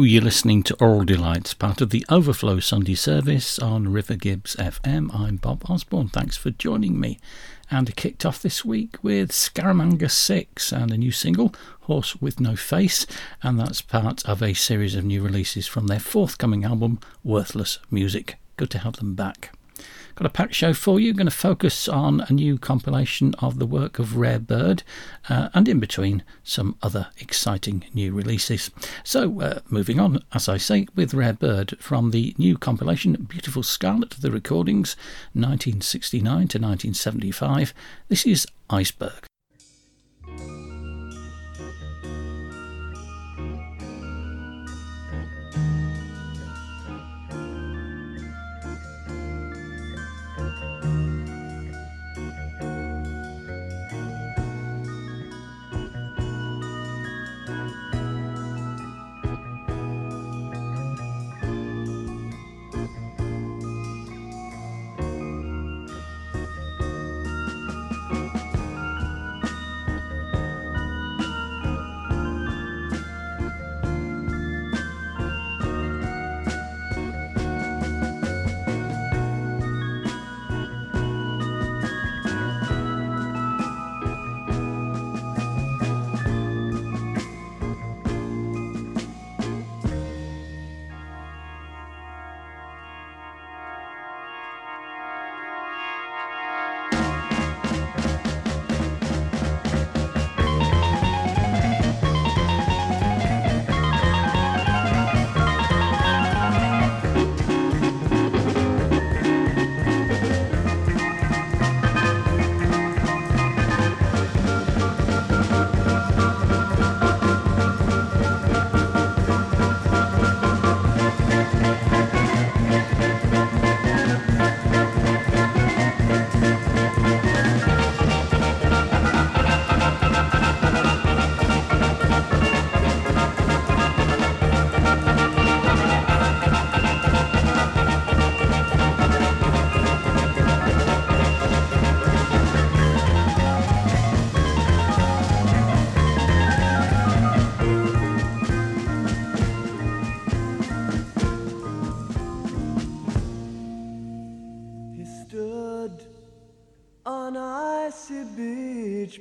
you're listening to Oral Delights, part of the Overflow Sunday service on River Gibbs FM. I'm Bob Osborne. Thanks for joining me. And I kicked off this week with Scaramanga 6 and a new single, Horse With No Face, and that's part of a series of new releases from their forthcoming album, Worthless Music. Good to have them back. Got a packed show for you. Going to focus on a new compilation of the work of Rare Bird, and in between some other exciting new releases. So moving on, as I say, with Rare Bird from the new compilation Beautiful Scarlet, the recordings 1969 to 1975. This is Iceberg.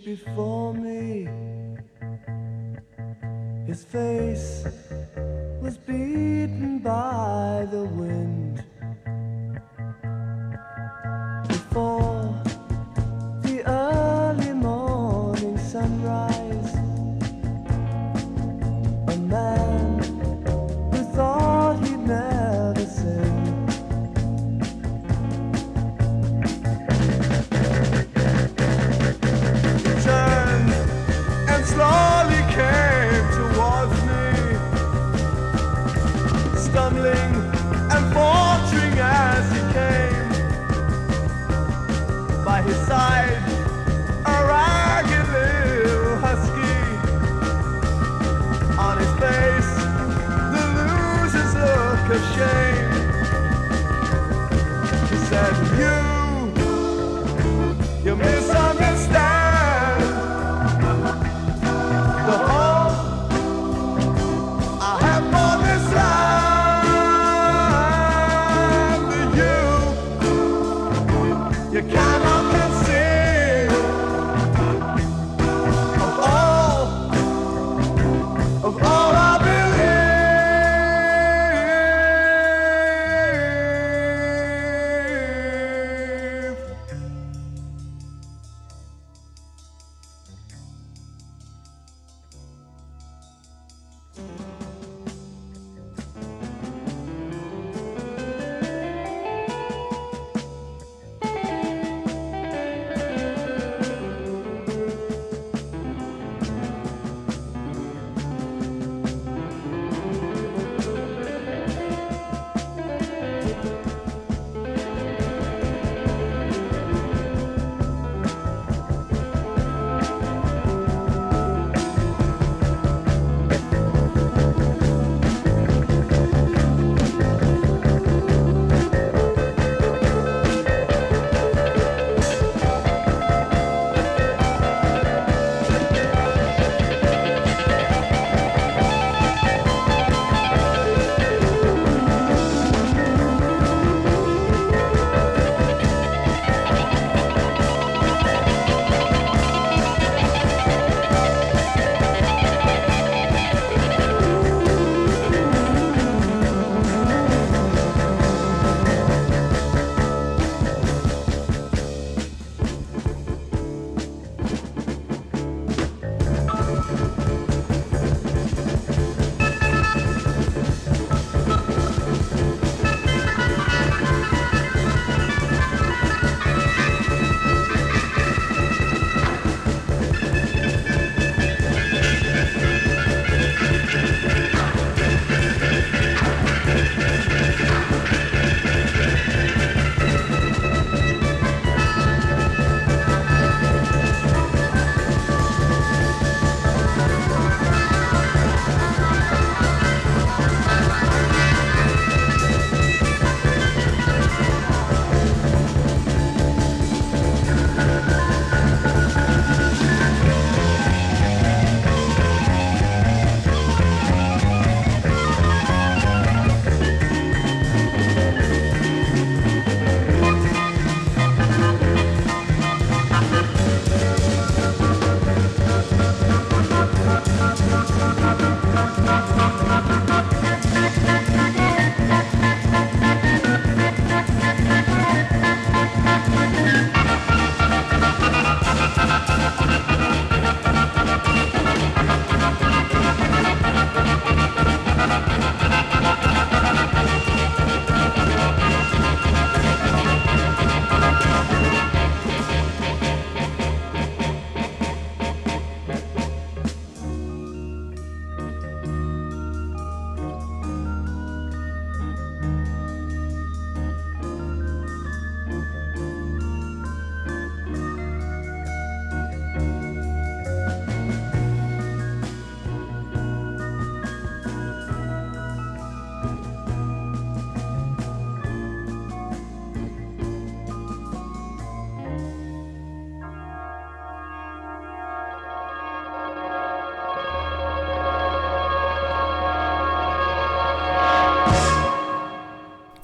stage before me. His face was beaten by the wind. Before the early morning sunrise, a man who thought he'd never sing. He turned and slowly came towards me, stumbling and faltering as he came. By his side, a ragged little husky. On his face, the loser's look of shame. He said, you misunderstand the hope I have for this life.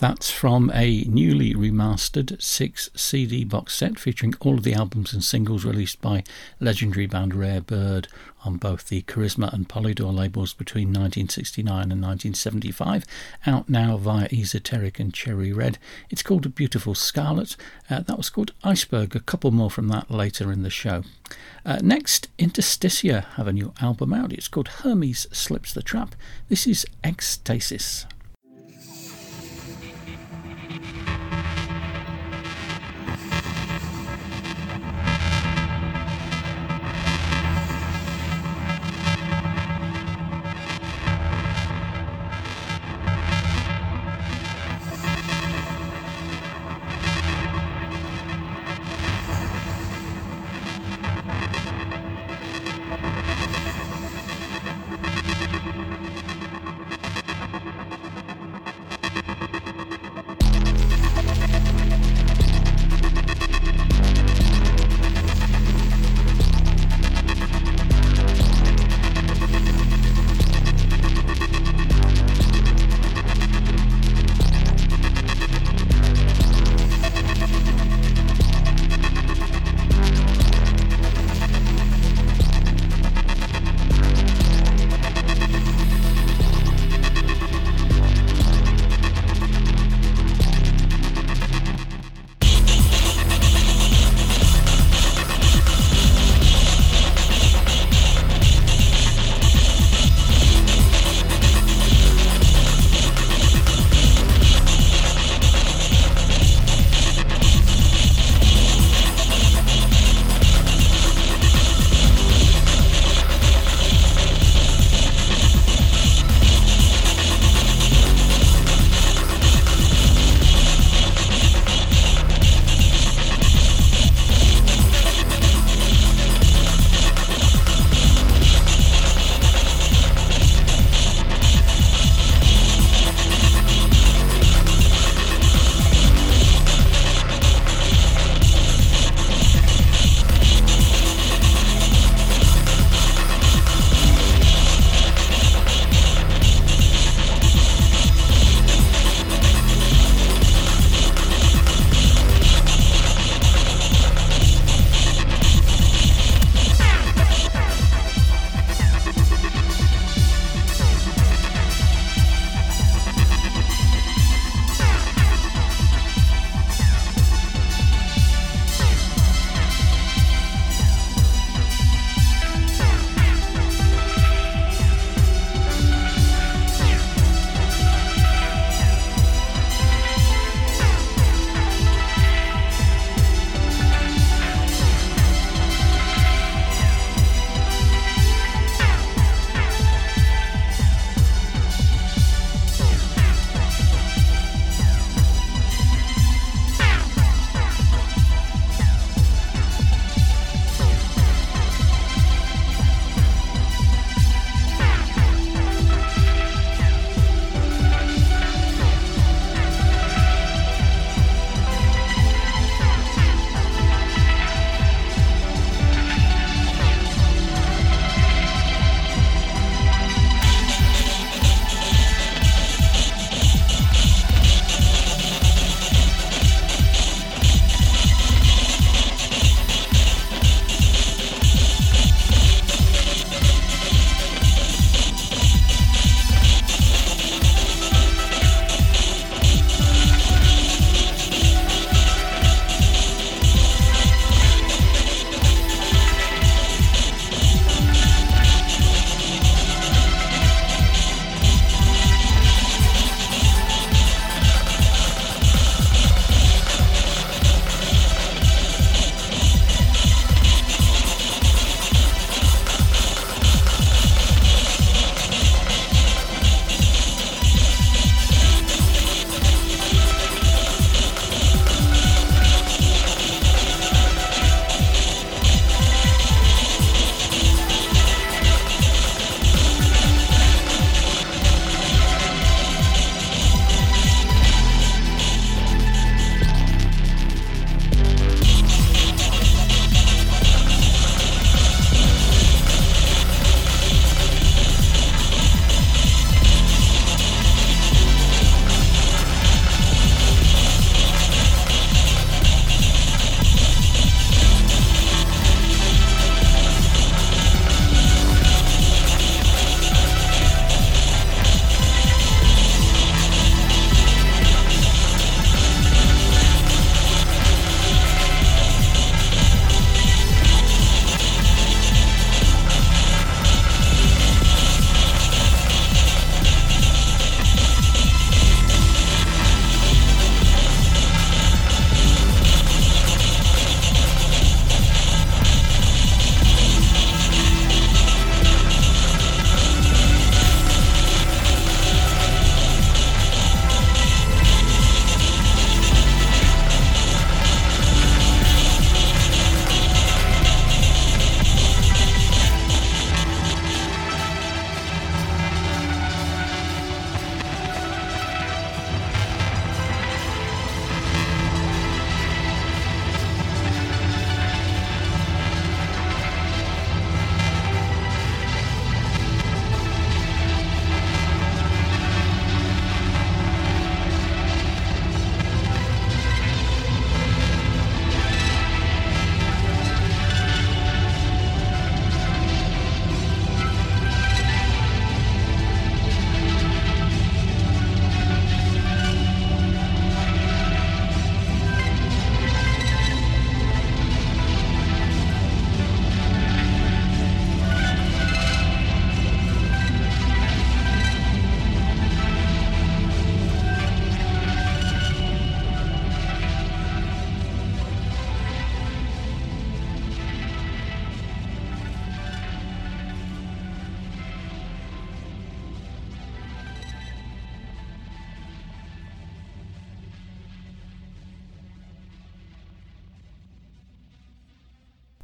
That's from a newly remastered 6 CD box set featuring all of the albums and singles released by legendary band Rare Bird on both the Charisma and Polydor labels between 1969 and 1975, out now via Esoteric and Cherry Red. It's called Beautiful Scarlet. That was called Iceberg. A couple more from that later in the show. Next, Interstitia have a new album out. It's called Hermes Slips the Trap. This is Ecstasis.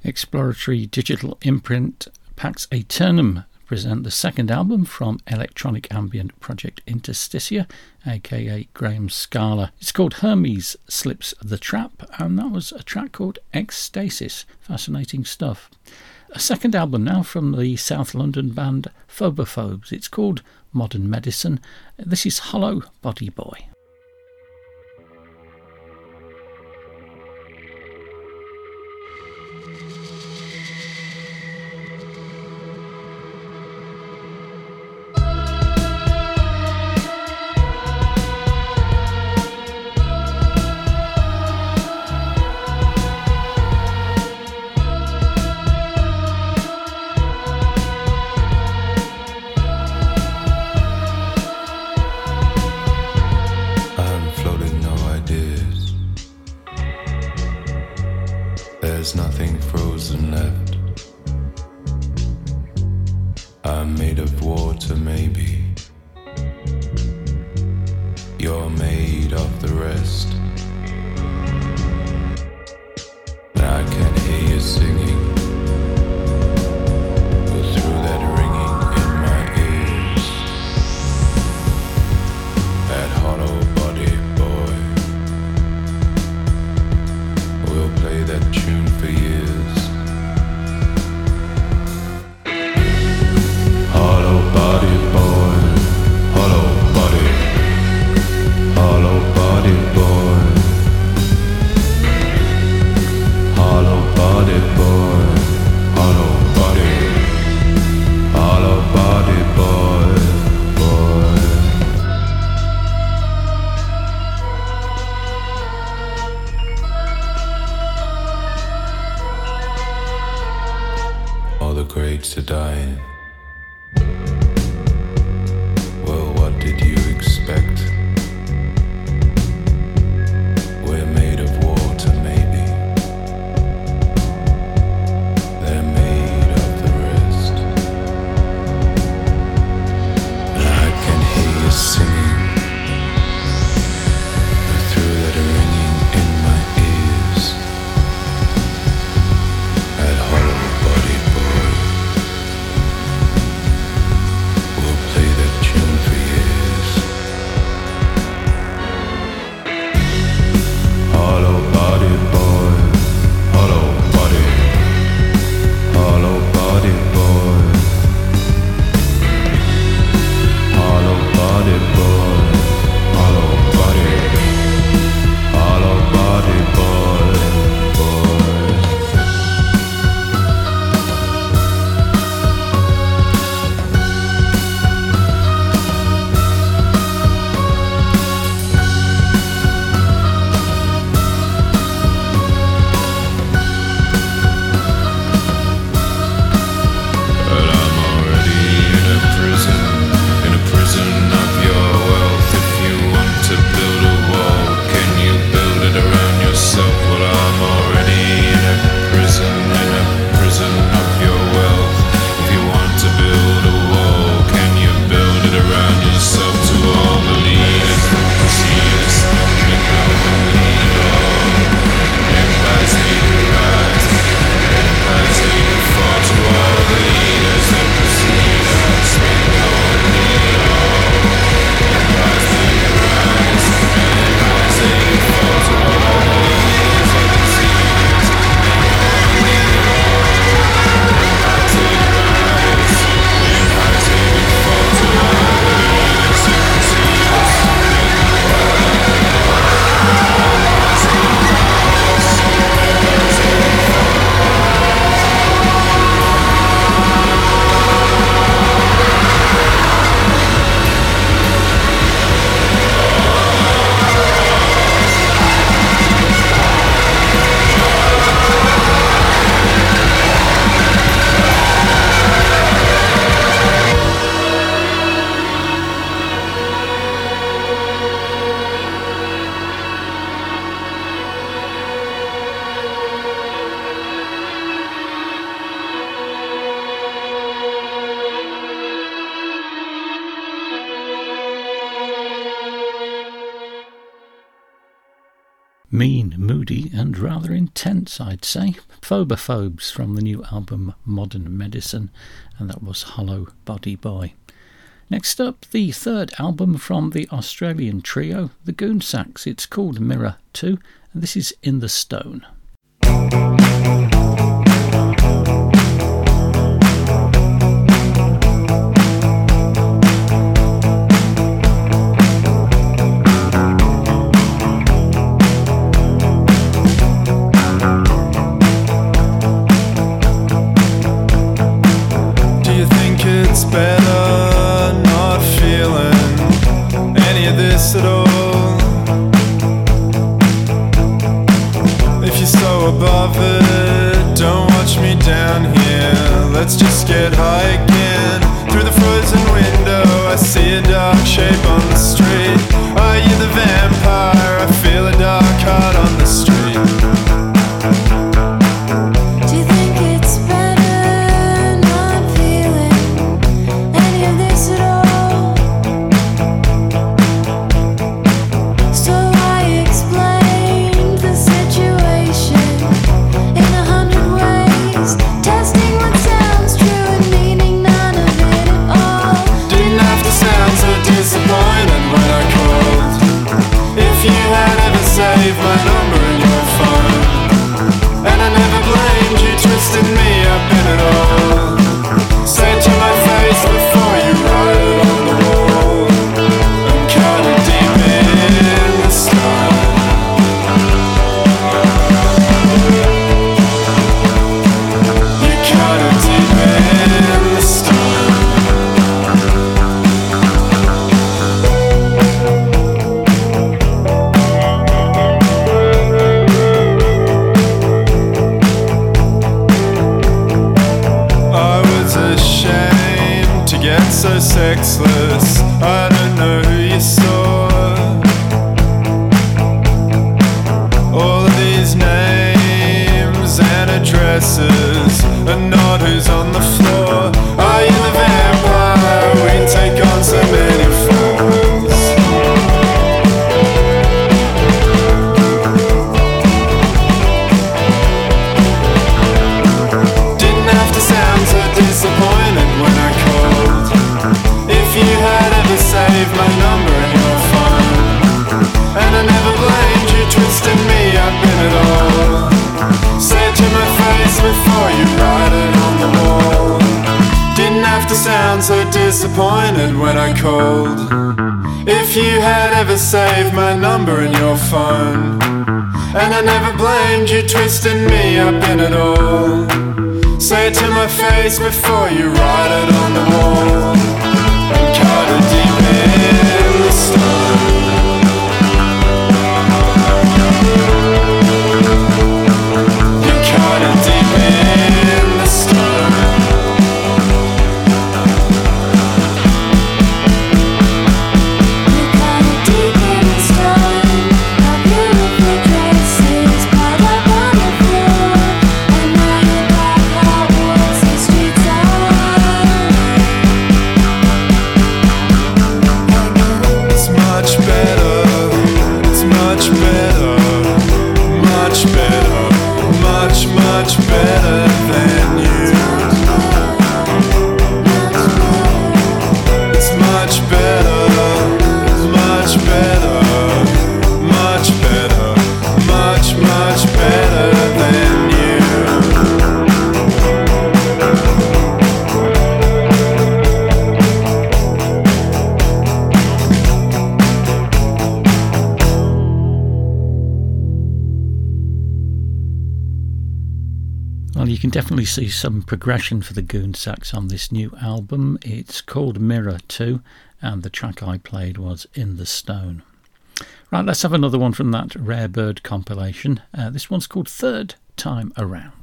Exploratory digital imprint Pax Aeternum present the second album from electronic ambient project Interstitia, aka Graham Scala. It's called Hermes Slips the Trap, and that was a track called Ecstasis. Fascinating stuff. A second album now from the South London band Phobophobes. It's called Modern Medicine. This is Hollow Body Boy. mean, moody and rather intense, I'd say. Phobophobes from the new album Modern Medicine, and that was Hollow Body Boy. Next up, the third album from the Australian trio, The Goon Sax. It's called Mirror Two, and this is In the Stone. Let's just get high again. Through the frozen window I see a dark shape on the street. Are you the vampire? I feel a dark heart on the street. Before you write it on the wall and cut it deep in the stone. You cut it deep in the stone. You cut it deep in the stone. How beautiful dresses piled up on the floor, and now you're back outwards. Definitely see some progression for the Goon Sax on this new album. It's called Mirror 2, and the track I played was In the Stone. Right, let's have another one from that Rare Bird compilation. This one's called Third Time Around.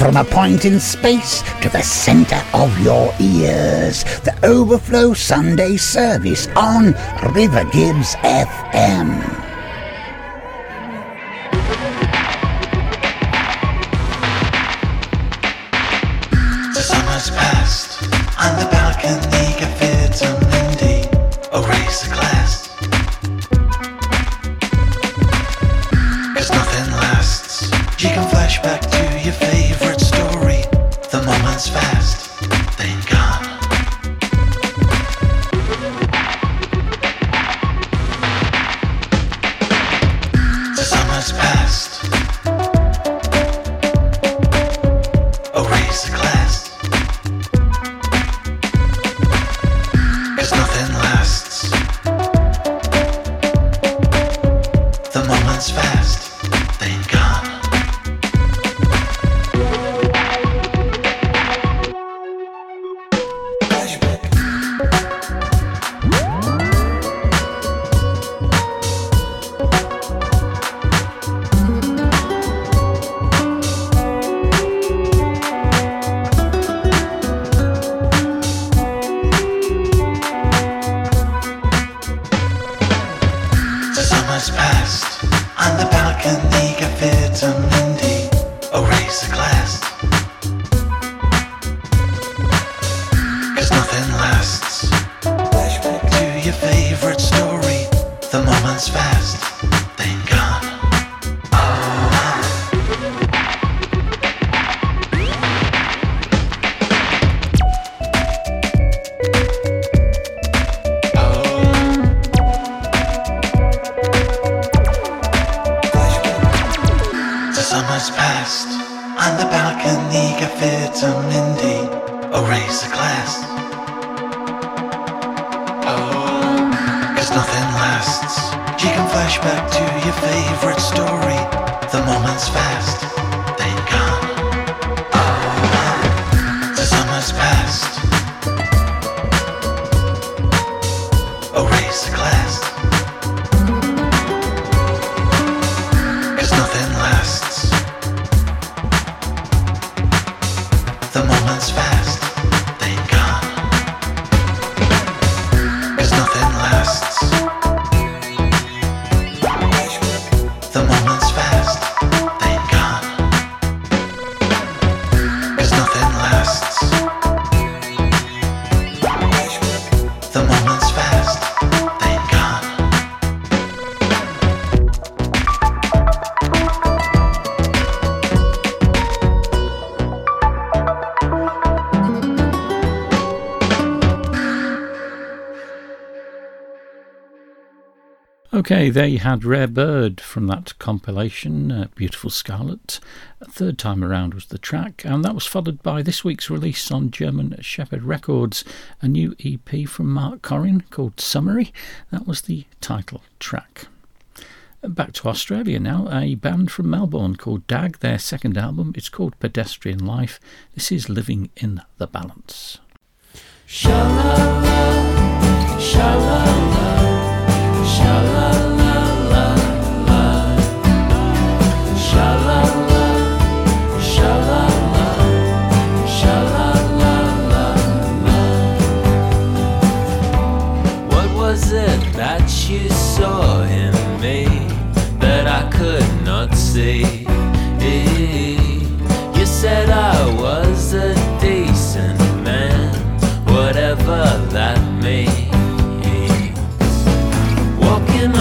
From a point in space to the centre of your ears, the Overflow Sunday service on River Gibbs FM. Okay, there you had Rare Bird from that compilation, Beautiful Scarlet. Third Time Around was the track, and that was followed by this week's release on German Shepherd Records, a new EP from Mark Corrin called Summary. That was the title track. Back to Australia now, a band from Melbourne called Dag, their second album. It's called Pedestrian Life. This is Living in the Balance. Sha-la-la, sha-la-la, sha-la-la. Was it that you saw in me that I could not see? You said I was a decent man, whatever that means. Walking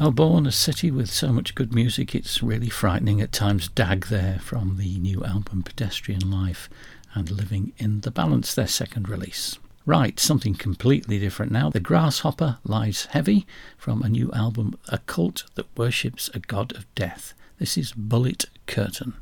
Melbourne, a city with so much good music, it's really frightening at times. Dag there from the new album Pedestrian Life and Living in the Balance, their second release. Right, something completely different now. The Grasshopper Lies Heavy from a new album, A Cult That Worships a God of Death. This is Bullet Curtain.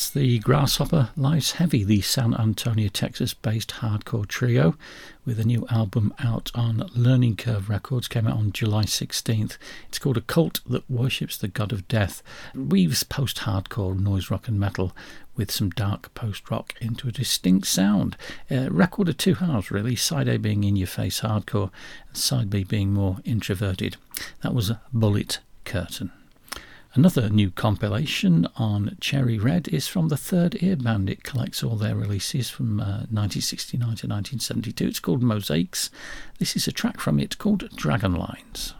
That's The Grasshopper Lies Heavy, the San Antonio, Texas-based hardcore trio, with a new album out on Learning Curve Records, came out on July 16th. It's called A Cult That Worships a God of Death. Weaves post-hardcore noise rock and metal with some dark post-rock into a distinct sound. Record of two halves, really, side A being in-your-face hardcore and side B being more introverted. That was a Bullet Curtain. Another new compilation on Cherry Red is from the Third Ear Band. It collects all their releases from 1969 to 1972. It's called Mosaics. This is a track from it called Dragon Lines.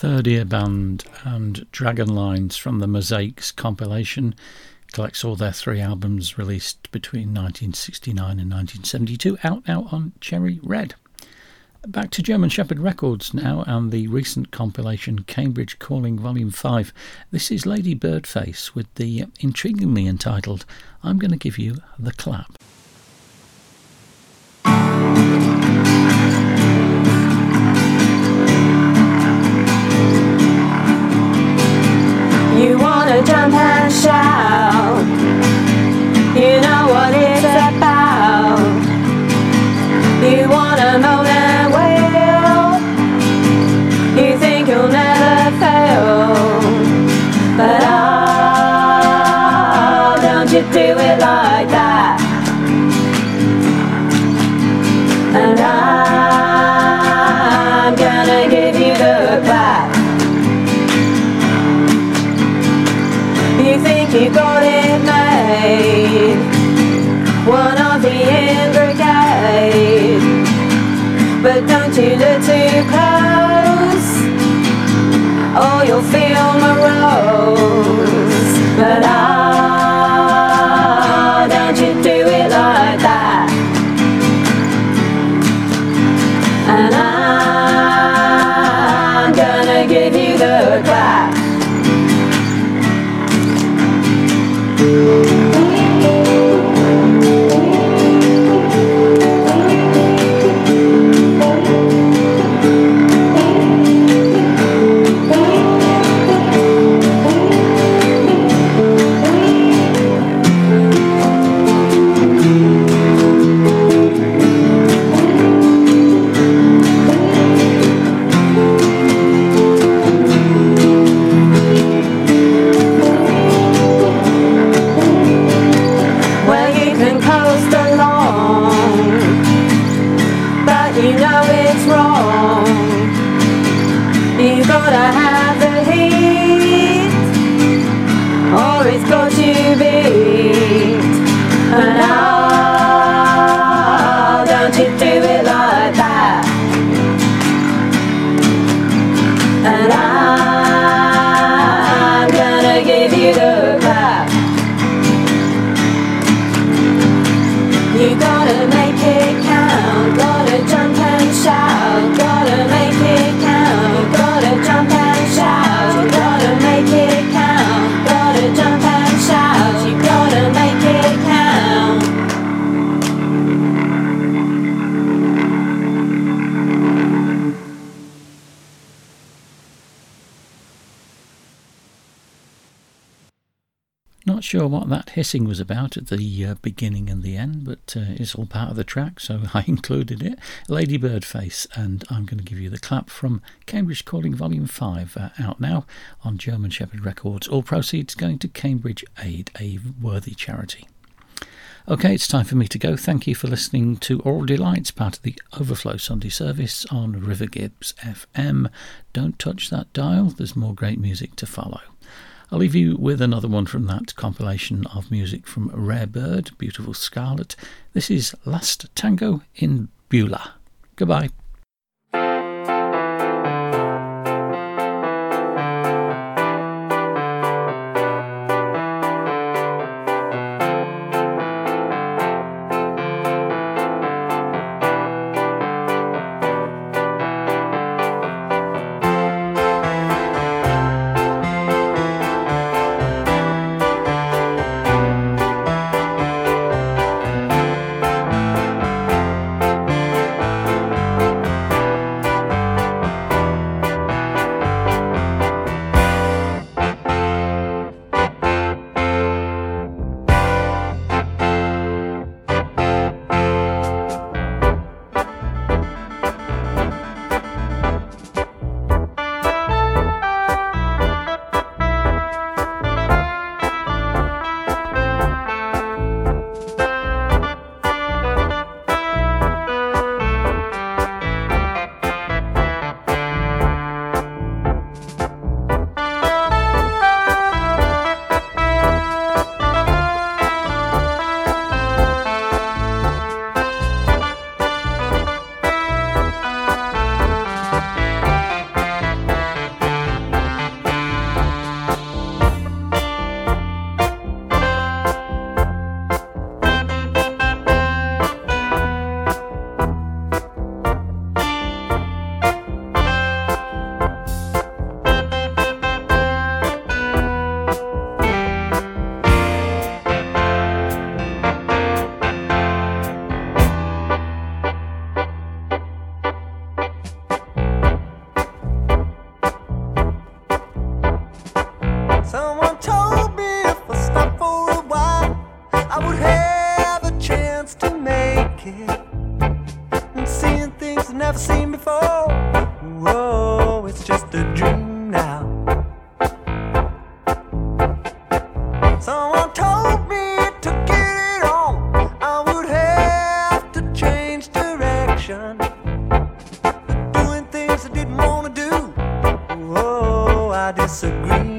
Third Ear Band and Dragon Lines from the Mosaics compilation. It collects all their three albums released between 1969 and 1972, out now on Cherry Red. Back to German Shepherd Records now and the recent compilation Cambridge Calling Volume 5. This is Lady Birdface with the intriguingly entitled I'm Gonna Give You the Clap. You wanna jump and shout, you know what it's about. You wanna moan and wail, you think you'll never fail. But oh, don't you do it like that. And I'm gonna give you the clap. You think you got it made, one of the in brigade, but don't you look too close, or you'll feel morose. But ah, oh, don't you do it like that. And I'm gonna give you the clap. Sure what that hissing was about at the beginning and the end, but it's all part of the track, so I included it. Lady Birdface and I'm going to give you the clap from Cambridge Calling Volume 5, out now on German Shepherd Records. All proceeds going to Cambridge Aid, a worthy charity. Okay, it's time for me to go. Thank you for listening to Oral Delights, part of the Overflow Sunday service on River Gibbs FM. Don't touch that dial, there's more great music to follow. I'll leave you with another one from that compilation of music from Rare Bird, Beautiful Scarlet. This is Last Tango in Beulah. Goodbye. I disagree.